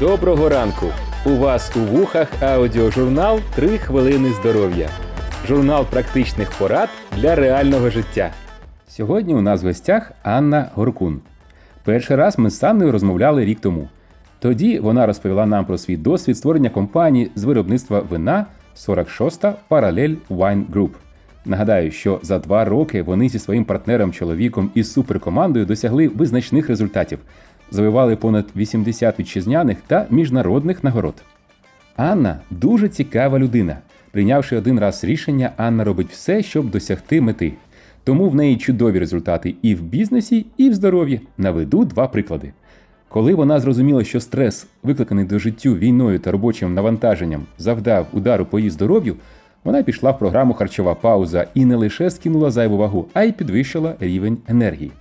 Доброго ранку! У вас у вухах аудіожурнал «Три хвилини здоров'я». Журнал практичних порад для реального життя. Сьогодні у нас в гостях Анна Горкун. Перший раз ми з Анною розмовляли рік тому. Тоді вона розповіла нам про свій досвід створення компанії з виробництва вина 46 Parallel Wine Group. Нагадаю, що за 2 роки вони зі своїм партнером, чоловіком і суперкомандою досягли визначних результатів. Завоювали понад 80 вітчизняних та міжнародних нагород. Анна – дуже цікава людина. Прийнявши один раз рішення, Анна робить все, щоб досягти мети. Тому в неї чудові результати і в бізнесі, і в здоров'ї. Наведу 2 приклади. Коли вона зрозуміла, що стрес, викликаний до життю війною та робочим навантаженням, завдав удару по її здоров'ю, вона пішла в програму «Харчова пауза» і не лише скинула зайву вагу, а й підвищила рівень енергії.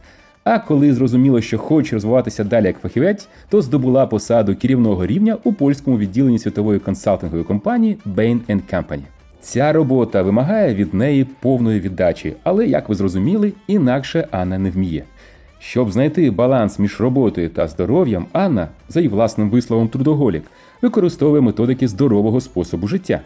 А коли зрозуміло, що хоче розвиватися далі як фахівець, то здобула посаду керівного рівня у польському відділенні світової консалтингової компанії Bain & Company. Ця робота вимагає від неї повної віддачі, але, як ви зрозуміли, інакше Анна не вміє. Щоб знайти баланс між роботою та здоров'ям, Анна, за її власним висловом трудоголік, використовує методики здорового способу життя.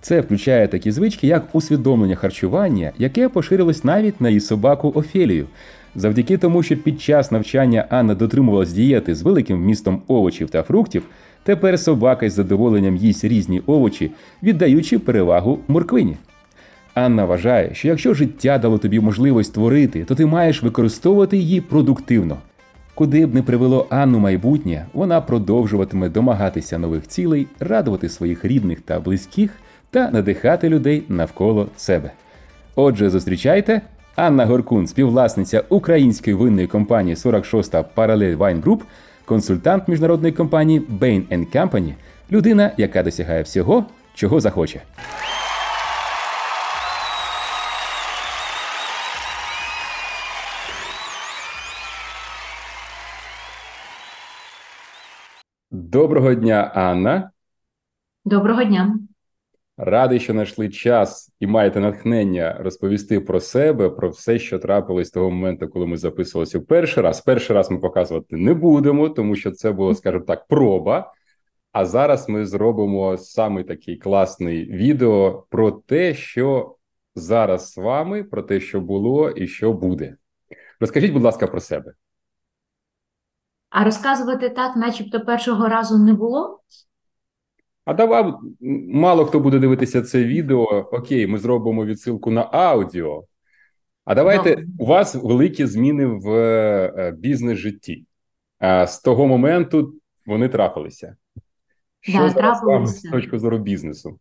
Це включає такі звички, як усвідомлення харчування, яке поширилось навіть на її собаку Офелію. Завдяки тому, що під час навчання Анна дотримувалась дієти з великим вмістом овочів та фруктів, тепер собака із задоволенням їсть різні овочі, віддаючи перевагу морквині. Анна вважає, що якщо життя дало тобі можливість творити, то ти маєш використовувати її продуктивно. Куди б не привело Анну майбутнє, вона продовжуватиме домагатися нових цілей, радувати своїх рідних та близьких та надихати людей навколо себе. Отже, зустрічайте! Анна Горкун, співвласниця української винної компанії 46 Parallel Wine Group, консультант міжнародної компанії Bain & Company, людина, яка досягає всього, чого захоче. Доброго дня, Анна. Доброго дня. Радий, що знайшли час і маєте натхнення розповісти про себе, про все, що трапилось з того моменту, коли ми записувалися перший раз. Перший раз ми показувати не будемо, тому що це було, скажімо так, проба. А зараз ми зробимо саме такий класний відео про те, що зараз з вами, про те, що було і що буде. Розкажіть, будь ласка, про себе. А розказувати так, начебто першого разу не було? А давай, мало хто буде дивитися це відео, окей, ми зробимо відсилку на аудіо. А давайте, у вас великі зміни в бізнес-житті. З того моменту вони трапилися. Що трапилися з точки зору бізнесу?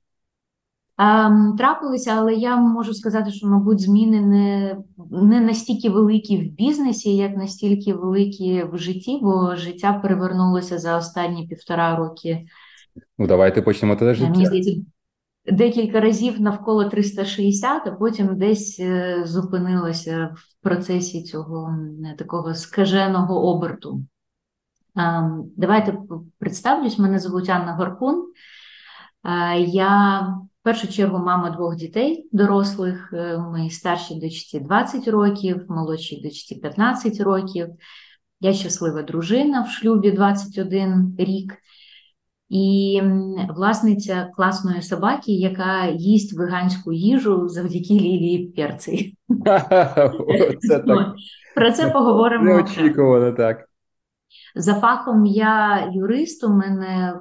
Трапилися, але я можу сказати, що, мабуть, зміни не настільки великі в бізнесі, як настільки великі в житті, бо життя перевернулося за останні 1,5 роки. Ну, давайте почнемо те життя. Декілька разів навколо 360, а потім десь зупинилося в процесі цього такого скаженого оберту. Давайте представлюсь. Мене звуть Анна Горкун. Я в першу чергу мама 2 дітей дорослих. Моїй старшій дочці 20 років, молодшій дочці 15 років. Я щаслива дружина в шлюбі 21 рік. І власниця класної собаки, яка їсть веганську їжу завдяки Лілії Перці. Про це поговоримо. Неочікувано, так. За фахом я юрист, у мене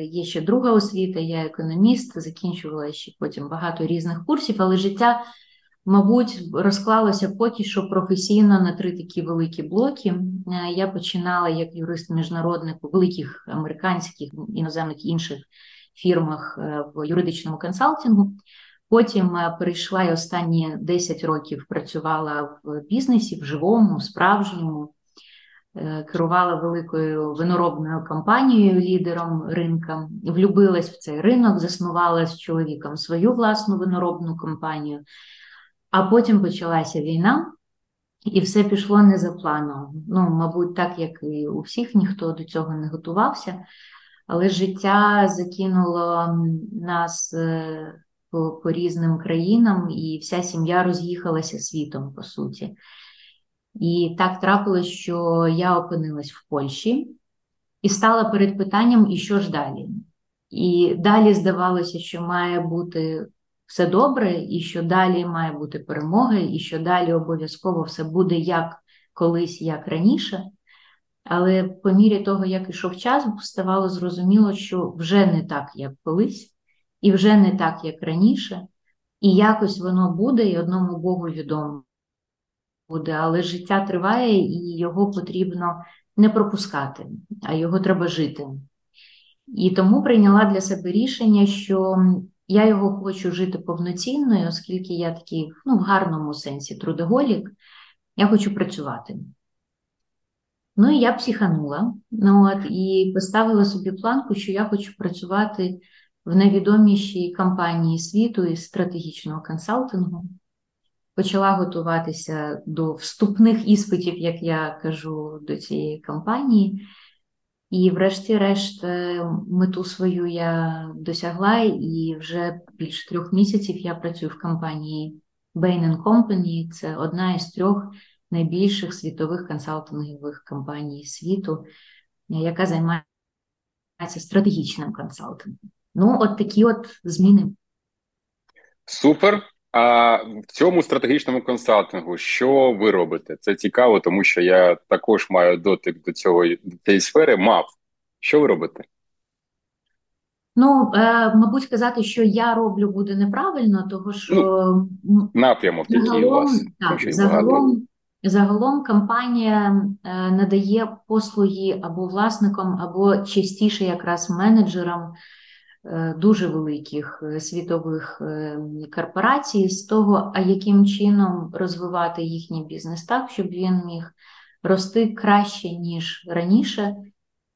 є ще друга освіта, я економіст, закінчувала ще потім багато різних курсів, але життя, мабуть, розклалося поки що професійно на 3 такі великі блоки. Я починала як юрист-міжнародник у великих американських, іноземних інших фірмах в юридичному консалтингу. Потім перейшла і останні 10 років працювала в бізнесі, в живому, справжньому. Керувала великою виноробною компанією, лідером ринка. Влюбилась в цей ринок, заснувала з чоловіком свою власну виноробну компанію. А потім почалася війна, і все пішло не за планом. Ну, мабуть, так, як і у всіх, ніхто до цього не готувався. Але життя закинуло нас по різним країнам, і вся сім'я роз'їхалася світом, по суті. І так трапилось, що я опинилась в Польщі. і стала перед питанням, і що ж далі? І далі здавалося, що має бути все добре, і що далі має бути перемога, і що далі обов'язково все буде як колись, як раніше. Але по мірі того, як ішов час, ставало зрозуміло, що вже не так, як колись, і вже не так, як раніше, і якось воно буде, і одному Богу відомо буде. Але життя триває, і його потрібно не пропускати, а його треба жити. І тому прийняла для себе рішення, що я його хочу жити повноцінно, оскільки я такий, в гарному сенсі, трудоголік, я хочу працювати. Ну і я психанула, і поставила собі планку, що я хочу працювати в найвідомішій компанії світу із стратегічного консалтингу. Почала готуватися до вступних іспитів, як я кажу, до цієї компанії. І врешті-решт мету свою я досягла, і вже більше 3 місяців я працюю в компанії Bain & Company. Це одна із 3 найбільших світових консалтингових компаній світу, яка займається стратегічним консалтингом. Такі зміни. Супер. А в цьому стратегічному консалтингу що ви робите? Це цікаво, тому що я також маю дотик до цієї сфери. Що ви робите? Мабуть, сказати, що я роблю, буде неправильно, того що... напрямок, який у вас. Так, загалом компанія надає послуги або власникам, або частіше якраз менеджерам дуже великих світових корпорацій з того, а яким чином розвивати їхній бізнес так, щоб він міг рости краще, ніж раніше,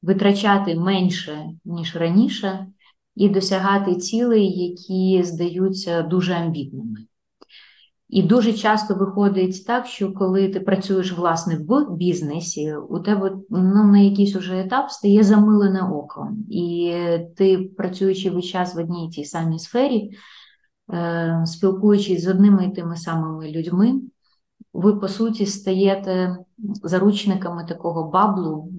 витрачати менше, ніж раніше, і досягати цілей, які здаються дуже амбітними. І дуже часто виходить так, що коли ти працюєш, власне, в бізнесі, у тебе на якийсь уже етап стає замилене око. І ти, працюючи весь час в одній і тій самій сфері, спілкуючись з одними і тими самими людьми, ви, по суті, стаєте заручниками такого баблу,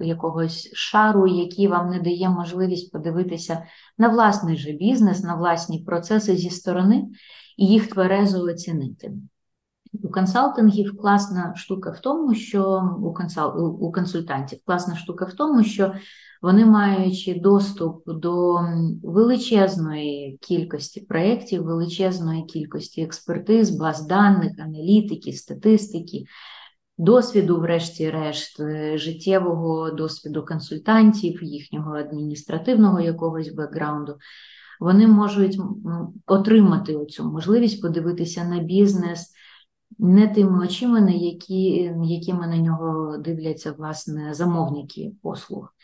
якогось шару, який вам не дає можливість подивитися на власний же бізнес, на власні процеси зі сторони, і їх тверезо оцінити. У консалтингів класна штука в тому, що у консультантів класна штука в тому, що вони, маючи доступ до величезної кількості проєктів, величезної кількості експертиз, баз даних, аналітики, статистики, досвіду, врешті-решт, життєвого досвіду консультантів, їхнього адміністративного якогось бекграунду, вони можуть отримати оцю можливість подивитися на бізнес не тими очима, якими на нього дивляться, власне, замовники послуг.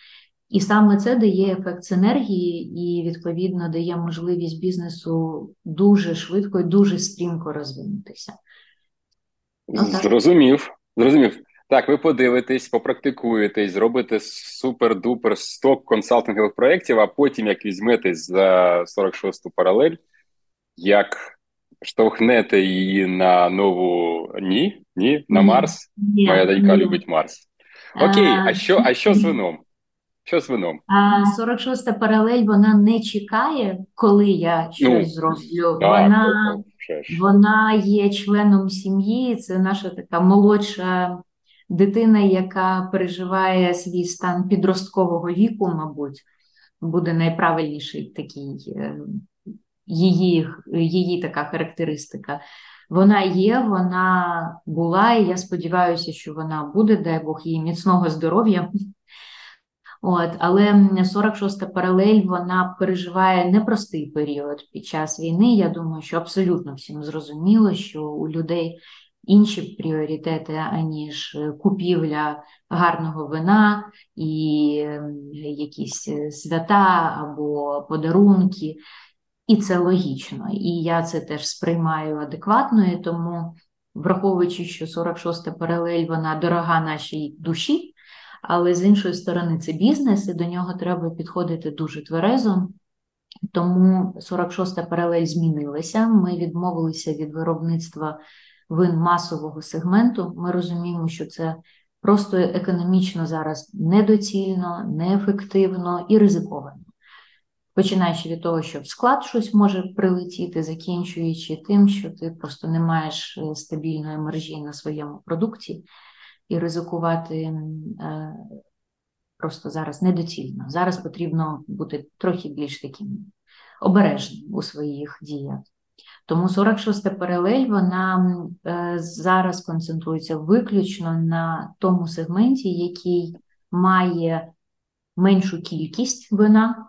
І саме це дає ефект синергії і, відповідно, дає можливість бізнесу дуже швидко і дуже стрімко розвинутися. Зрозумів. Так, ви подивитесь, попрактикуєтесь, зробите супер-дупер 100 консалтингових проєктів, а потім, як візьметесь за 46-ту паралель, як штовхнете її на нову... Ні? На Марс? Ні, моя донька любить Марс. Окей, а що з вином? Що з вином? 46-та паралель, вона не чекає, коли я щось зроблю. Вона є членом сім'ї, це наша така молодша... дитина, яка переживає свій стан підросткового віку, мабуть, буде найправильніший такий її така характеристика. Вона є, вона була, і я сподіваюся, що вона буде, дай Бог їй міцного здоров'я. Але 46-та паралель, вона переживає непростий період під час війни. Я думаю, що абсолютно всім зрозуміло, що у людей інші пріоритети, аніж купівля гарного вина і якісь свята або подарунки. І це логічно. І я це теж сприймаю адекватно, і тому, враховуючи, що 46-та паралель, вона дорога нашій душі, але з іншої сторони це бізнес, і до нього треба підходити дуже тверезо. Тому 46-та паралель змінилася. Ми відмовилися від виробництва вин масового сегменту. Ми розуміємо, що це просто економічно зараз недоцільно, неефективно і ризиковано. Починаючи від того, що в склад щось може прилетіти, закінчуючи тим, що ти просто не маєш стабільної маржі на своєму продукті, і ризикувати просто зараз недоцільно. Зараз потрібно бути трохи більш таким обережним у своїх діях. Тому 46-та паралель, вона зараз концентрується виключно на тому сегменті, який має меншу кількість вина,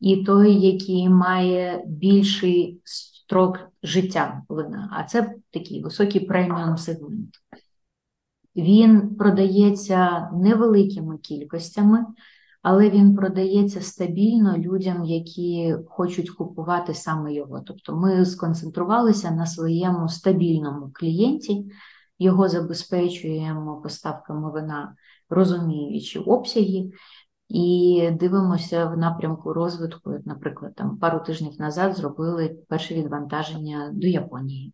і той, який має більший строк життя вина. А це такий високий преміум сегмент. Він продається невеликими кількостями, але він продається стабільно людям, які хочуть купувати саме його. Тобто ми сконцентрувалися на своєму стабільному клієнті, його забезпечуємо поставками вина, розуміючи обсяги, і дивимося в напрямку розвитку. Наприклад, там пару тижнів назад зробили перше відвантаження до Японії.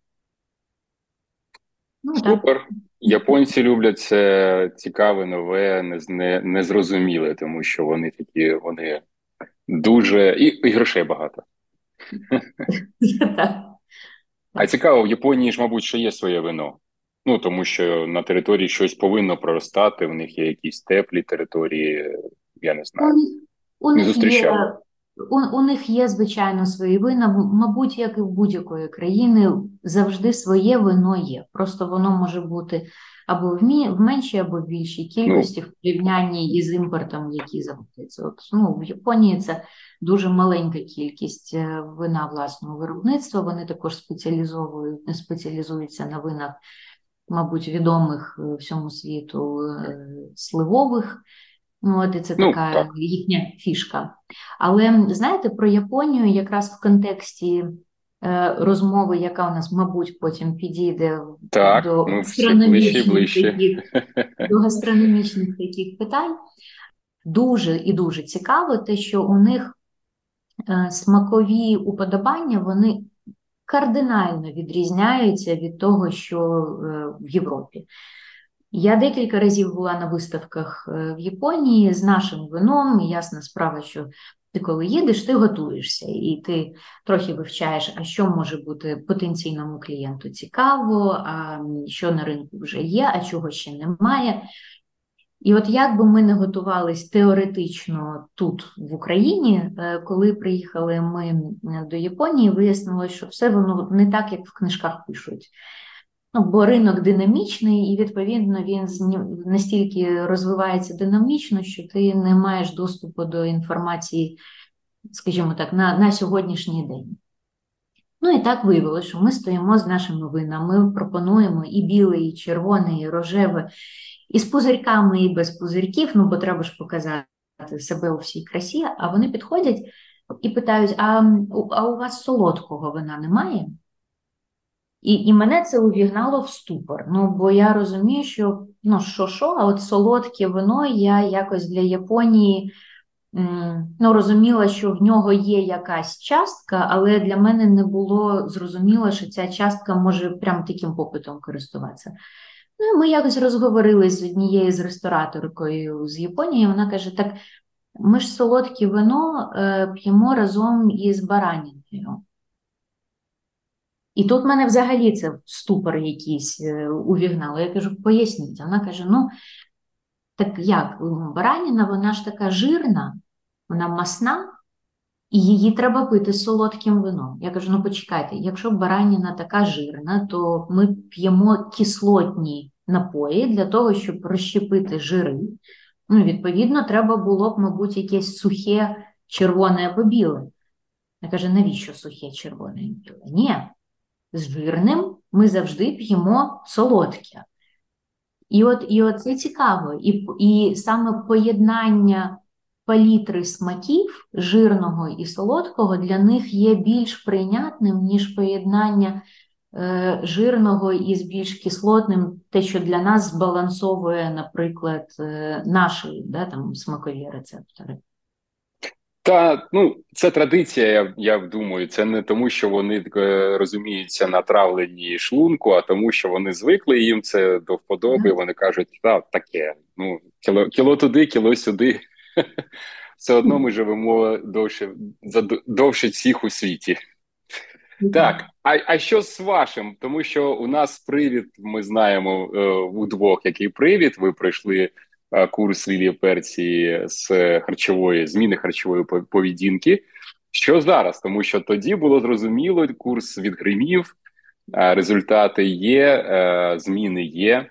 Ну, супер. Так. Японці люблять це цікаве, нове, незрозуміле, тому що вони такі, вони дуже... І грошей багато. А цікаво, в Японії ж, мабуть, ще є своє вино. Ну, тому що на території щось повинно проростати, в них є якісь теплі території, я не знаю, не зустрічав. У них є, звичайно, свої вина, мабуть, як і в будь-якої країни, завжди своє вино є. Просто воно може бути або в меншій, або в більшій кількості в порівнянні із імпортом, який заводиться. От, в Японії це дуже маленька кількість вина власного виробництва, вони також спеціалізуються на винах, мабуть, відомих всьому світу сливових. От, і це така їхня фішка. Але, знаєте, про Японію якраз в контексті розмови, яка у нас, мабуть, потім підійде до гастрономічних таких питань, дуже і дуже цікаво те, що у них смакові уподобання, вони кардинально відрізняються від того, що в Європі. Я декілька разів була на виставках в Японії з нашим вином, і ясна справа, що ти коли їдеш, ти готуєшся, і ти трохи вивчаєш, а що може бути потенційному клієнту цікаво, а що на ринку вже є, а чого ще немає. І от як би ми не готувались теоретично тут, в Україні, коли приїхали ми до Японії, вияснилось, що все воно не так, як в книжках пишуть. Бо ринок динамічний, і, відповідно, він настільки розвивається динамічно, що ти не маєш доступу до інформації, скажімо так, на сьогоднішній день. Ну і так виявилося, що ми стоїмо з нашими винами, пропонуємо і біле, і червоне, і рожеве, і з пузирьками, і без пузирьків, бо треба ж показати себе у всій красі, а вони підходять і питають, а у вас солодкого вина немає? І мене це увігнало в ступор, бо я розумію, що а от солодке вино я якось для Японії розуміла, що в нього є якась частка, але для мене не було зрозуміло, що ця частка може прям таким попитом користуватися. І ми якось розговорились з однією з рестораторкою з Японії, вона каже, так ми ж солодке вино п'ємо разом із бараниною. І тут мене взагалі це ступор якийсь увігнало. Я кажу, поясніть. Вона каже, так як? Бараніна, вона ж така жирна, вона масна, і її треба пити з солодким вином. Я кажу, почекайте, якщо бараніна така жирна, то ми п'ємо кислотні напої для того, щоб розщепити жири. Відповідно, треба було б, мабуть, якесь сухе, червоне або біле. Я кажу, навіщо сухе, червоне і біле? Ні. З жирним ми завжди п'ємо солодке. І от це цікаво. І саме поєднання палітри смаків жирного і солодкого для них є більш прийнятним, ніж поєднання жирного із більш кислотним, те, що для нас збалансовує, наприклад, наші смакові рецептори. Та, ну, це традиція, я думаю. Це не тому, що вони розуміються на травленні шлунку, а тому, що вони звикли, їм це до вподоби. Вони кажуть, та, таке, ну, кіло туди, кіло сюди. Все одно ми живемо довше всіх у світі. Так, а що з вашим? Тому що у нас привід, ми знаємо удвох, який привід. Ви пройшли курс Лілії Перці з зміни харчової поведінки. Що зараз? Тому що тоді було зрозуміло, курс відгримів, результати є, зміни є.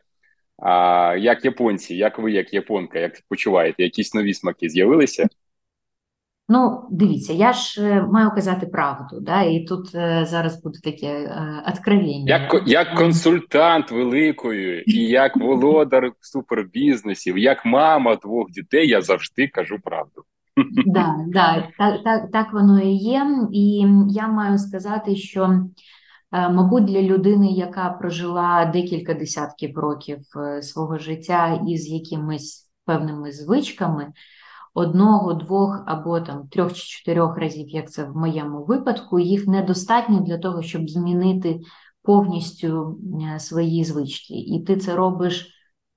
А як японці, як ви, як японка, як почуваєте? Якісь нові смаки з'явилися? Ну, дивіться, я ж маю казати правду, да? І тут зараз буде таке відкровення. Як консультант великої і як володар супербізнесів, як мама двох дітей, я завжди кажу правду. Так воно і є. І я маю сказати, що, мабуть, для людини, яка прожила декілька десятків років свого життя із якимись певними звичками, одного, двох або там трьох чи чотирьох разів, як це в моєму випадку, їх недостатньо для того, щоб змінити повністю свої звички. І ти це робиш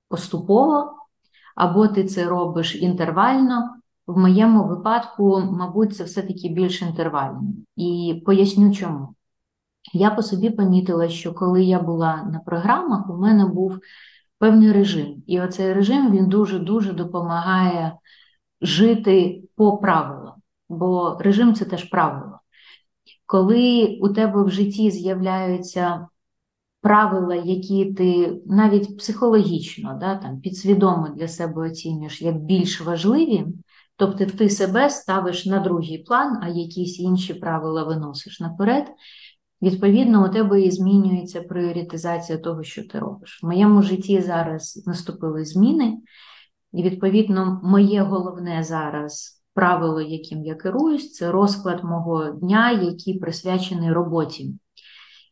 поступово, або ти це робиш інтервально. В моєму випадку, мабуть, це все-таки більш інтервально. І поясню чому. Я по собі помітила, що коли я була на програмах, у мене був певний режим. І оцей режим, він дуже-дуже допомагає жити по правилам, бо режим – це теж правило. Коли у тебе в житті з'являються правила, які ти навіть психологічно, да, там, підсвідомо для себе оцінюєш як більш важливі, тобто ти себе ставиш на другий план, а якісь інші правила виносиш наперед, відповідно, у тебе і змінюється пріоритизація того, що ти робиш. В моєму житті зараз наступили зміни, і, відповідно, моє головне зараз правило, яким я керуюсь, це розклад мого дня, який присвячений роботі.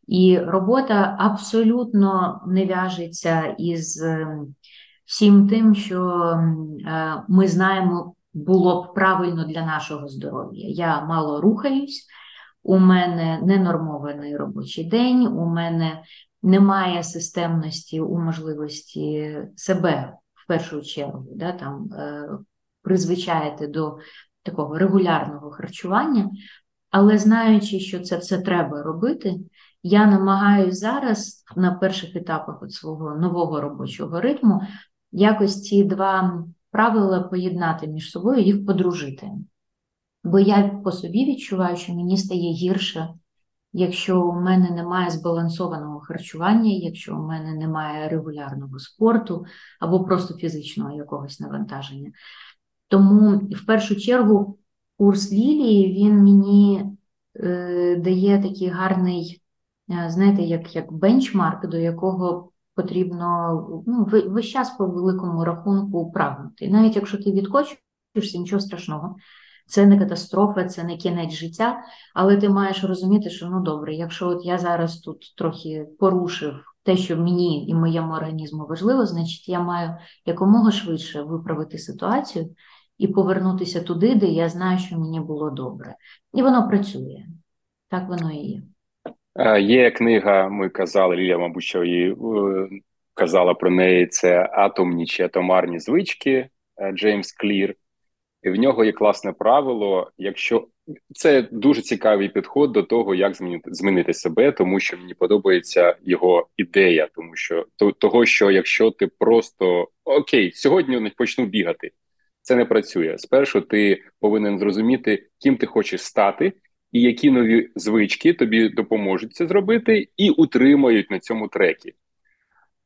І робота абсолютно не в'яжеться із всім тим, що ми знаємо, було б правильно для нашого здоров'я. Я мало рухаюсь, у мене ненормований робочий день, у мене немає системності у можливості себе, в першу чергу, да, там, призвичаєте до такого регулярного харчування, але знаючи, що це все треба робити, я намагаюся зараз на перших етапах от свого нового робочого ритму якось ці два правила поєднати між собою, їх подружити. Бо я по собі відчуваю, що мені стає гірше, якщо у мене немає збалансованого харчування, якщо у мене немає регулярного спорту або просто фізичного якогось навантаження. Тому в першу чергу курс Лілії, він мені дає такий гарний, знаєте, як бенчмарк, до якого потрібно, ну, весь час по великому рахунку прагнути. І навіть якщо ти відкочуєшся, нічого страшного. Це не катастрофа, це не кінець життя, але ти маєш розуміти, що, ну, добре, якщо от я зараз тут трохи порушив те, що мені і моєму організму важливо, значить, я маю якомога швидше виправити ситуацію і повернутися туди, де я знаю, що мені було добре. І воно працює. Так воно і є. Є книга, ми казали, Лілія, мабуть, що її казала про неї, це «Атомні чи атомарні звички» Джеймс Клір. І в нього є класне правило, якщо це дуже цікавий підход до того, як змінити себе, тому що мені подобається його ідея, тому що того, що якщо ти просто окей, сьогодні почну бігати, це не працює. Спершу ти повинен зрозуміти, ким ти хочеш стати, і які нові звички тобі допоможуть це зробити і утримають на цьому трекі.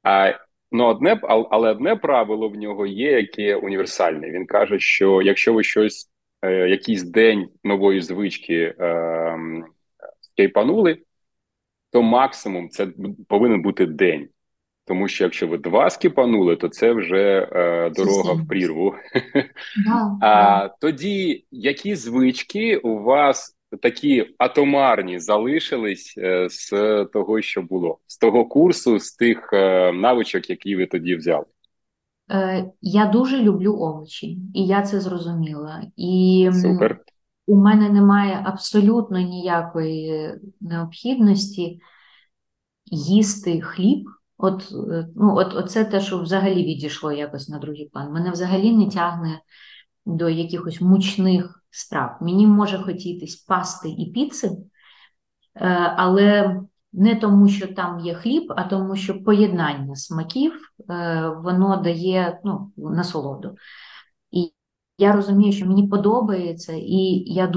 Але одне правило в нього є, яке універсальне. Він каже, що якщо ви якийсь день нової звички скейпанули, то максимум це повинен бути день. Тому що якщо ви два скейпанули, то це вже дорога в прірву. А тоді які звички у вас такі атомарні залишились з того, що було, з того курсу, з тих навичок, які ви тоді взяли? Я дуже люблю овочі, і я це зрозуміла. І супер. у мене немає абсолютно ніякої необхідності їсти хліб. Це те, що взагалі відійшло якось на другий план. Мене взагалі не тягне до якихось мучних страв. Мені може хотітись пасти і піци, але не тому, що там є хліб, а тому, що поєднання смаків, воно дає насолоду. І я розумію, що мені подобається, і я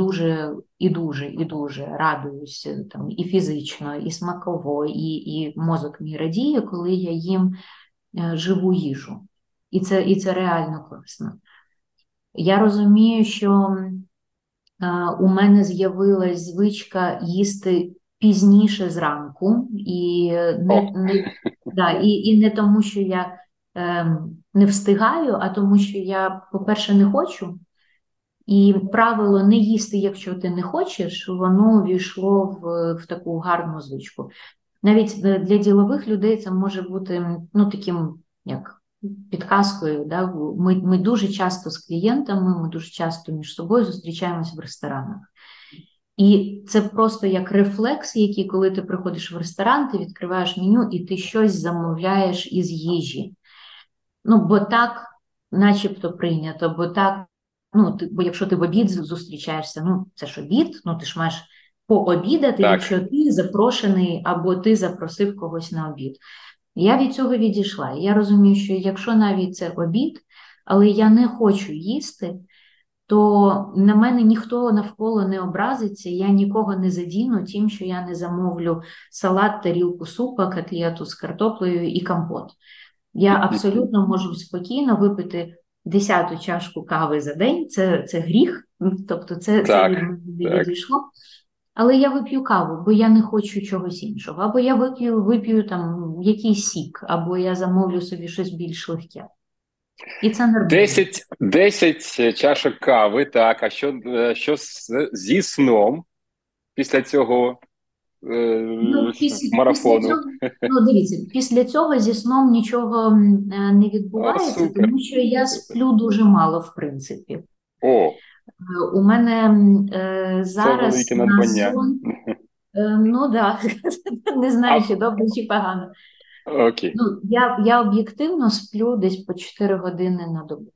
дуже радуюсь там, і фізично, і смаково, і мозок мій радіє, коли я їм живу їжу. І це реально класно. Я розумію, що у мене з'явилась звичка їсти пізніше зранку, і не тому, що я не встигаю, а тому, що я, по-перше, не хочу. І правило не їсти, якщо ти не хочеш, воно ввійшло в таку гарну звичку. Навіть для ділових людей це може бути таким, як підказкою. Да? Ми дуже часто з клієнтами, ми дуже часто між собою зустрічаємось в ресторанах. І це просто як рефлекс, який, коли ти приходиш в ресторан, ти відкриваєш меню і ти щось замовляєш із їжі. Бо так начебто прийнято, бо так, бо якщо ти в обід зустрічаєшся, це ж обід, ти ж маєш пообідати, так. Якщо ти запрошений або ти запросив когось на обід. Я від цього відійшла. Я розумію, що якщо навіть це обід, але я не хочу їсти, то на мене ніхто навколо не образиться, я нікого не задіну тим, що я не замовлю салат, тарілку супа, котлету з картоплею і компот. Я абсолютно можу спокійно випити 10-ту чашку кави за день, це гріх, тобто це відійшло. Але я вип'ю каву, бо я не хочу чогось іншого, або я вип'ю там якийсь сік, або я замовлю собі щось більш легке. І це нормально. 10 чашок кави, так, а що зі сном після цього? Марафону. Дивіться, після цього зі сном нічого не відбувається, тому що я сплю дуже мало, в принципі. У мене зараз на сон... не знаю, чи добре, чи погано. Окей. Я об'єктивно сплю десь по 4 години на добу.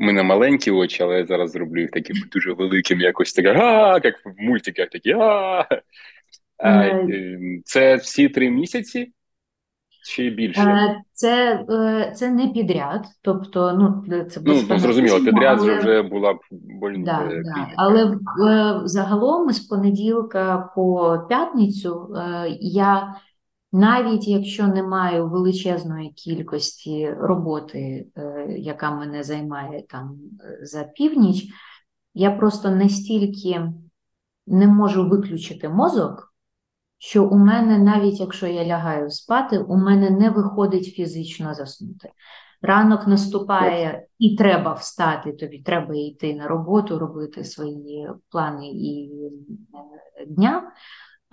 У мене маленькі очі, але я зараз зроблю їх таким дуже великим, якось таке, як в мультиках, такі, Це всі 3 місяці? Чи більше? Це не підряд, тобто, це... зрозуміло, підряд але... вже була б больна. Але загалом з понеділка по п'ятницю я... Навіть якщо не маю величезної кількості роботи, яка мене займає там за північ, я просто настільки не можу виключити мозок, що у мене, навіть якщо я лягаю спати, у мене не виходить фізично заснути. Ранок наступає і треба встати, тобі треба йти на роботу, робити свої плани і дня.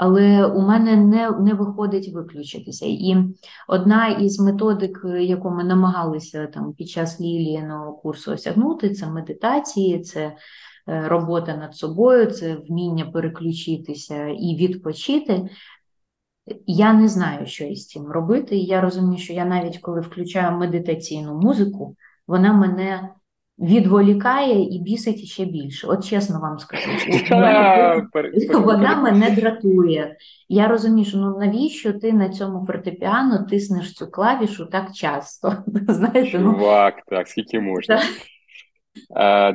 Але у мене не виходить виключитися. І одна із методик, яку ми намагалися там під час Ліліного курсу осягнути, це медитації, це робота над собою, це вміння переключитися і відпочити. Я не знаю, що із цим робити. Я розумію, що я навіть коли включаю медитаційну музику, вона мене відволікає і бісить ще більше. От чесно вам скажу, вона мене дратує. Я розумію, що навіщо ти на цьому фортепіано тиснеш цю клавішу так часто? Знаєш, чувак, так, скільки можна.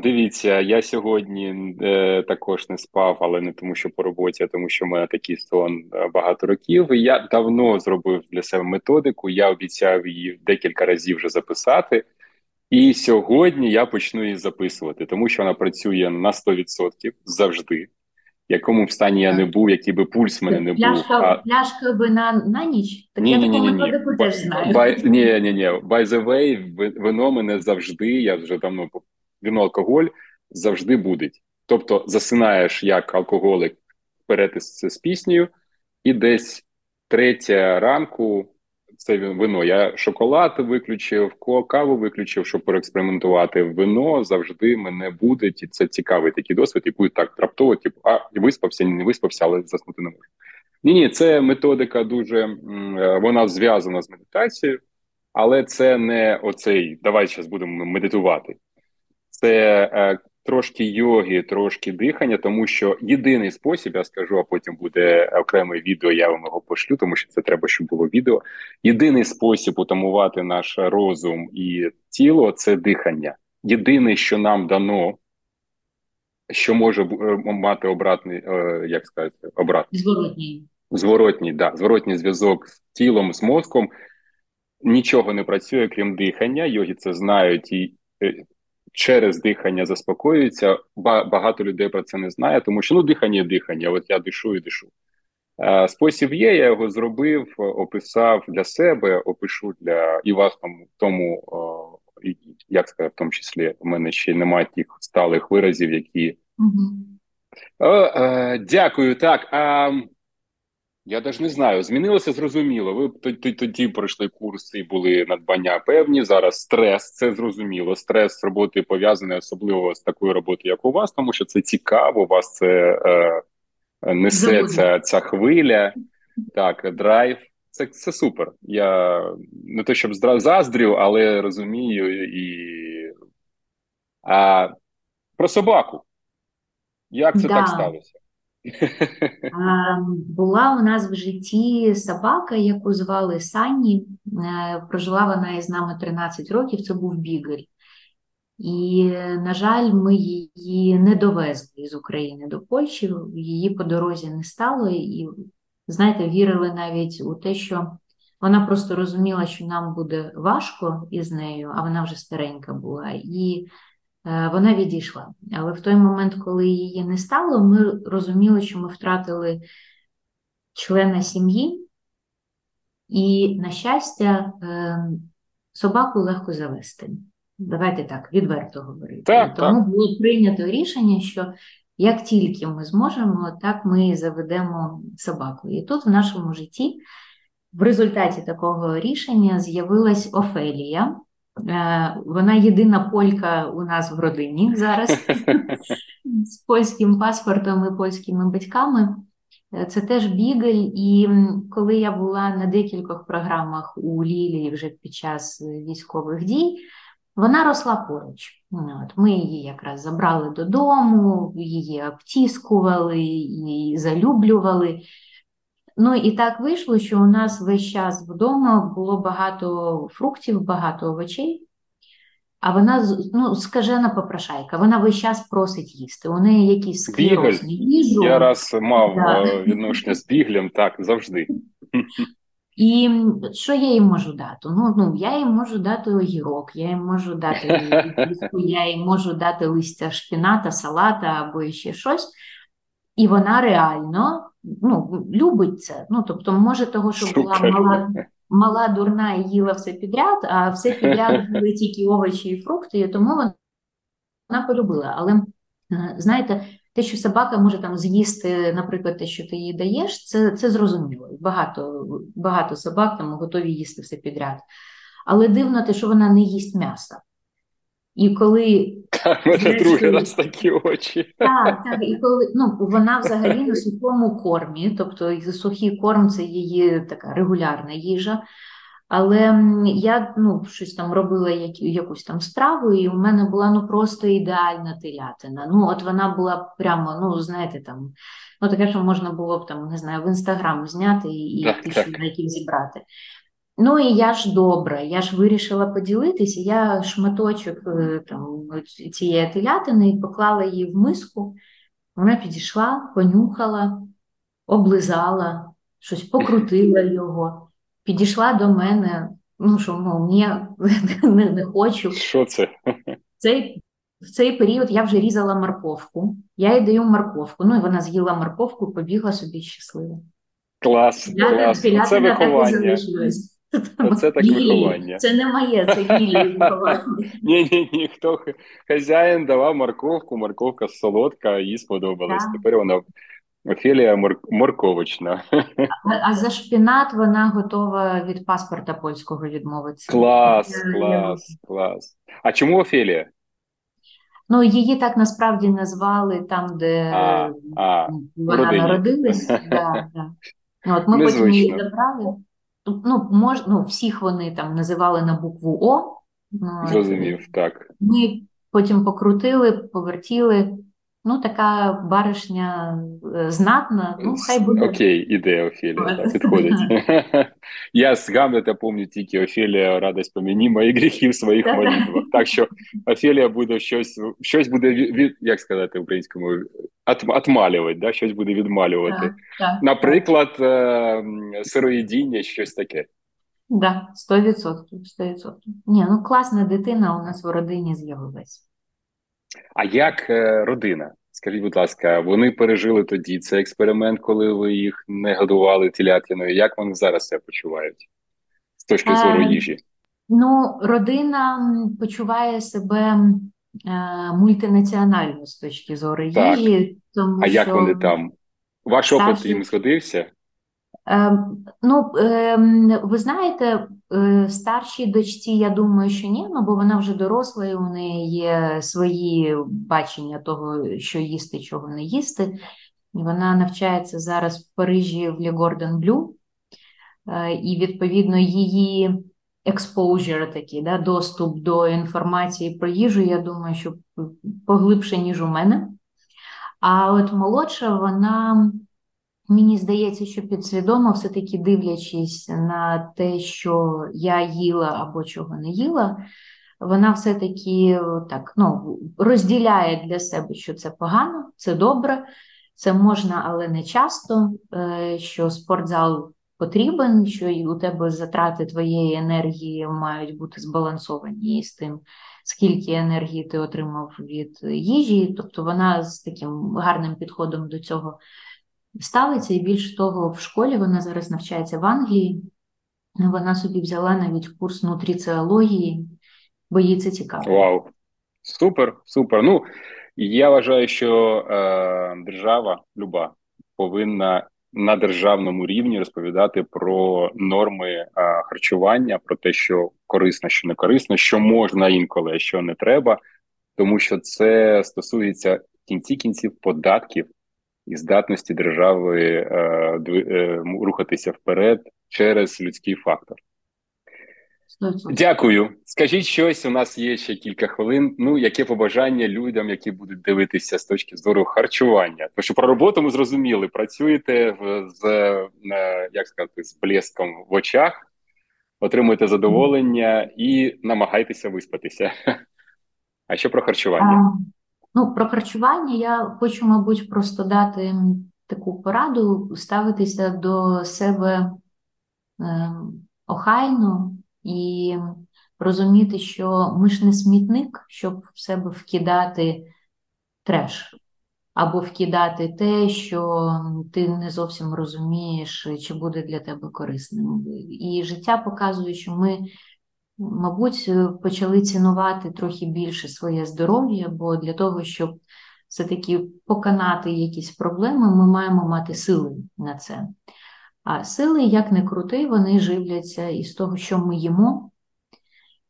Дивіться, я сьогодні також не спав, але не тому, що по роботі, а тому, що в мене такий сон багато років. І я давно зробив для себе методику, я обіцяв її декілька разів вже записати. І сьогодні я почну її записувати, тому що вона працює на 100% завжди. В якому б стані я не був, який би пульс мене не був. Пляшка вина на ніч? Так я таку методику теж знаю. By the way, вино мене завжди, я вже давно вино, алкоголь, завжди будить. Тобто засинаєш як алкоголік перед з піснею, і десь 3 ранку це вино. Я шоколад виключив, каву виключив, щоб проекспериментувати. Вино завжди мене буде, і це цікавий такий досвід, і буде так раптово, типу, а виспався, не виспався, але заснути не можу. Ні, це методика дуже, вона зв'язана з медитацією, але це не оцей, давай зараз будемо медитувати. Це трошки йоги, трошки дихання, тому що єдиний спосіб, я скажу, а потім буде окреме відео, я вам його пошлю, тому що це треба, щоб було відео. Єдиний спосіб утамувати наш розум і тіло – це дихання. Єдине, що нам дано, що може мати обратний, як сказати, обратний. Зворотній, да, зворотній зв'язок з тілом, з мозком. Нічого не працює, крім дихання. Йоги це знають і через дихання заспокоюються. Багато людей про це не знає, тому що, дихання є дихання. От я дишу і дишу. Спосіб є, я його зробив, описав для себе, опишу для і вас тому як сказав, в тому числі, у мене ще немає тих сталих виразів, які... Дякую, так. Я навіть не знаю, змінилося, зрозуміло. Ви тоді пройшли курси, були надбання певні, зараз стрес, це зрозуміло. Стрес роботи пов'язаний особливо з такою роботою, як у вас, тому що це цікаво, вас це несе ця хвиля, так, драйв. Це супер. Я не те, щоб заздрю, але розумію. І... про собаку. Як це так сталося? Була у нас в житті собака, яку звали Санні. Прожила вона із нами 13 років, це був бігель. І, на жаль, ми її не довезли з України до Польщі, її по дорозі не стало, і знаєте, вірили навіть у те, що вона просто розуміла, що нам буде важко із нею, а вона вже старенька була, і вона відійшла. Але в той момент, коли її не стало, ми розуміли, що ми втратили члена сім'ї, і, на щастя, собаку легко завести. Давайте так, відверто говорити. Тому було прийнято рішення, що як тільки ми зможемо, так ми заведемо собаку. І тут в нашому житті в результаті такого рішення з'явилась Офелія. Вона єдина полька у нас в родині зараз з польським паспортом і польськими батьками. Це теж бігель. І коли я була на декількох програмах у Лілії вже під час військових дій, вона росла поруч. Ми її якраз забрали додому, її обтіскували, її залюблювали. І так вийшло, що у нас весь час вдома було багато фруктів, багато овочей, а вона, скажена попрошайка, вона весь час просить їсти. У неї якісь склероз, не їжу. Я раз мав відношення з біглем, так, завжди. І що я їй можу дати? Я їй можу дати огірок, я їй можу дати квітку, я їй можу дати листя шпіната, салата або ще щось. І вона реально любить це. Тобто, може того, що була мала дурна і їла все підряд, а все підряд були тільки овочі і фрукти, тому вона полюбила. Але, знаєте, те, що собака може з'їсти, наприклад, те, що ти їй даєш, це зрозуміло. Багато собак готові їсти все підряд. Але дивно те, що вона не їсть м'яса. І коли... Це другий раз такі очі. Так, і коли... вона взагалі на сухому кормі, тобто сухий корм – це її така регулярна їжа. Але я щось робила якусь страву, і у мене була просто ідеальна телятина. От вона була прямо, знаєте, таке, що можна було б не знаю, в Інстаграм зняти і яким зібрати. І я ж добра, я ж вирішила поділитися, я шматочок цієї телятини поклала її в миску, вона підійшла, понюхала, облизала, щось покрутила його. Підійшла до мене, ні, не хочу. Що це? В цей період я вже різала морковку, я їй даю морковку, і вона з'їла морковку, побігла собі щаслива. Клас, клас. Це виховання. Це так виховання. Це не моє, це Лілі виховання. Ні, хто хазяїн давав морковку, морковка солодка, їй сподобалась. Тепер вона Офелія морковична. А за шпінат вона готова від паспорта польського відмовитися. Клас. А чому Офелія? Ну, її так насправді назвали там, де вона народилась. От ми потім її забрали. Всіх вони там називали на букву О. Зрозумів, так. Ми потім покрутили, повертіли. Така баришня знатна, хай буде. Окей, ідея Офелія, підходить. Я з Гамлета пам'ятаю тільки Офелія, радость помініма і гріхів в своїх молитвах. Так що Офелія буде щось буде, як сказати українською мовою, отмалювати, да? Щось буде відмалювати. Наприклад, сироїдіння, щось таке. Так, 100%. Класна дитина у нас в родині з'явилась. А як родина? Скажіть, будь ласка, вони пережили тоді цей експеримент, коли ви їх не годували телятиною? Як вони зараз себе почувають з точки зору їжі? Родина почуває себе мультинаціонально з точки зору їжі. Тому а що... як вони там? Ваш опит їм згодився? Ви знаєте, старшій дочці, я думаю, що ні, бо вона вже доросла і у неї є свої бачення того, що їсти, чого не їсти. Вона навчається зараз в Парижі в Le Gordon Bleu, і, відповідно, її exposure такий, доступ до інформації про їжу, я думаю, що поглибше, ніж у мене. А от молодша, вона... Мені здається, що підсвідомо, все-таки дивлячись на те, що я їла або чого не їла, вона все-таки розділяє для себе, що це погано, це добре, це можна, але не часто, що спортзал потрібен, що у тебе затрати твоєї енергії мають бути збалансовані з тим, скільки енергії ти отримав від їжі. Тобто вона з таким гарним підходом до цього ставиться, і більше того, в школі вона зараз навчається в Англії, вона собі взяла навіть курс нутриціології, бо їй це цікаво. Вау, супер. Я вважаю, що держава, люба, повинна на державному рівні розповідати про норми харчування, про те, що корисно, що не корисно, що можна інколи, а що не треба, тому що це стосується в кінці кінців податків, і здатності держави рухатися вперед через людський фактор. Дякую. Скажіть щось, у нас є ще кілька хвилин, яке побажання людям, які будуть дивитися з точки зору харчування. Тому що про роботу ми зрозуміли, працюєте з блеском в очах, отримуєте задоволення і намагайтеся виспатися. А що про харчування? Про харчування я хочу, мабуть, просто дати таку пораду, ставитися до себе охайно і розуміти, що ми ж не смітник, щоб в себе вкидати треш або вкидати те, що ти не зовсім розумієш, чи буде для тебе корисним. І життя показує, що ми... мабуть, почали цінувати трохи більше своє здоров'я, бо для того, щоб все-таки поканати якісь проблеми, ми маємо мати сили на це. А сили, як не крути, вони живляться із того, що ми їмо.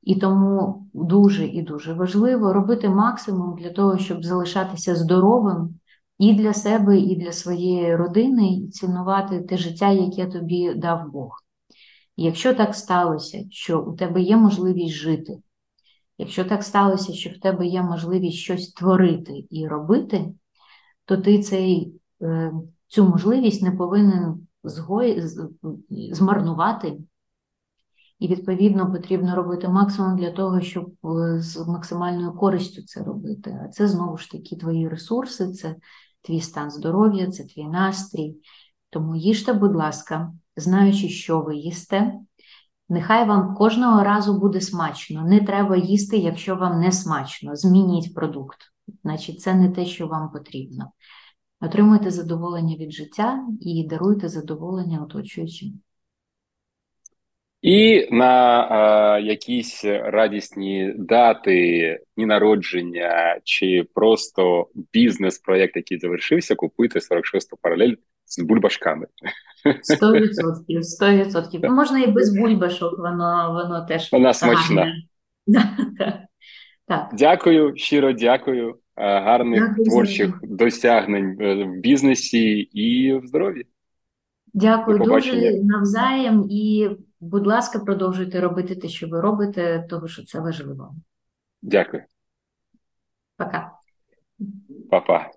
І тому дуже і дуже важливо робити максимум для того, щоб залишатися здоровим і для себе, і для своєї родини, і цінувати те життя, яке тобі дав Бог. Якщо так сталося, що у тебе є можливість жити, якщо так сталося, що в тебе є можливість щось творити і робити, то ти цю можливість не повинен змарнувати. І, відповідно, потрібно робити максимум для того, щоб з максимальною користю це робити. А це, знову ж таки, твої ресурси, це твій стан здоров'я, це твій настрій. Тому їжте, будь ласка, знаючи, що ви їсте. Нехай вам кожного разу буде смачно. Не треба їсти, якщо вам не смачно. Змініть продукт. Значить, це не те, що вам потрібно. Отримуйте задоволення від життя і даруйте задоволення оточуючим. І на якісь радісні дати, дні народження чи просто бізнес-проєкт, який завершився, купити 46-ту паралель з бульбашками. 100%. Ну, можна і без бульбашок, воно теж... Вона смачна. Так. Дякую, щиро дякую. Гарних творчих досягнень в бізнесі і в здоров'ї. Дякую дуже навзаєм і, будь ласка, продовжуйте робити те, що ви робите, тому що це важливо. Дякую. Пока. Па-па.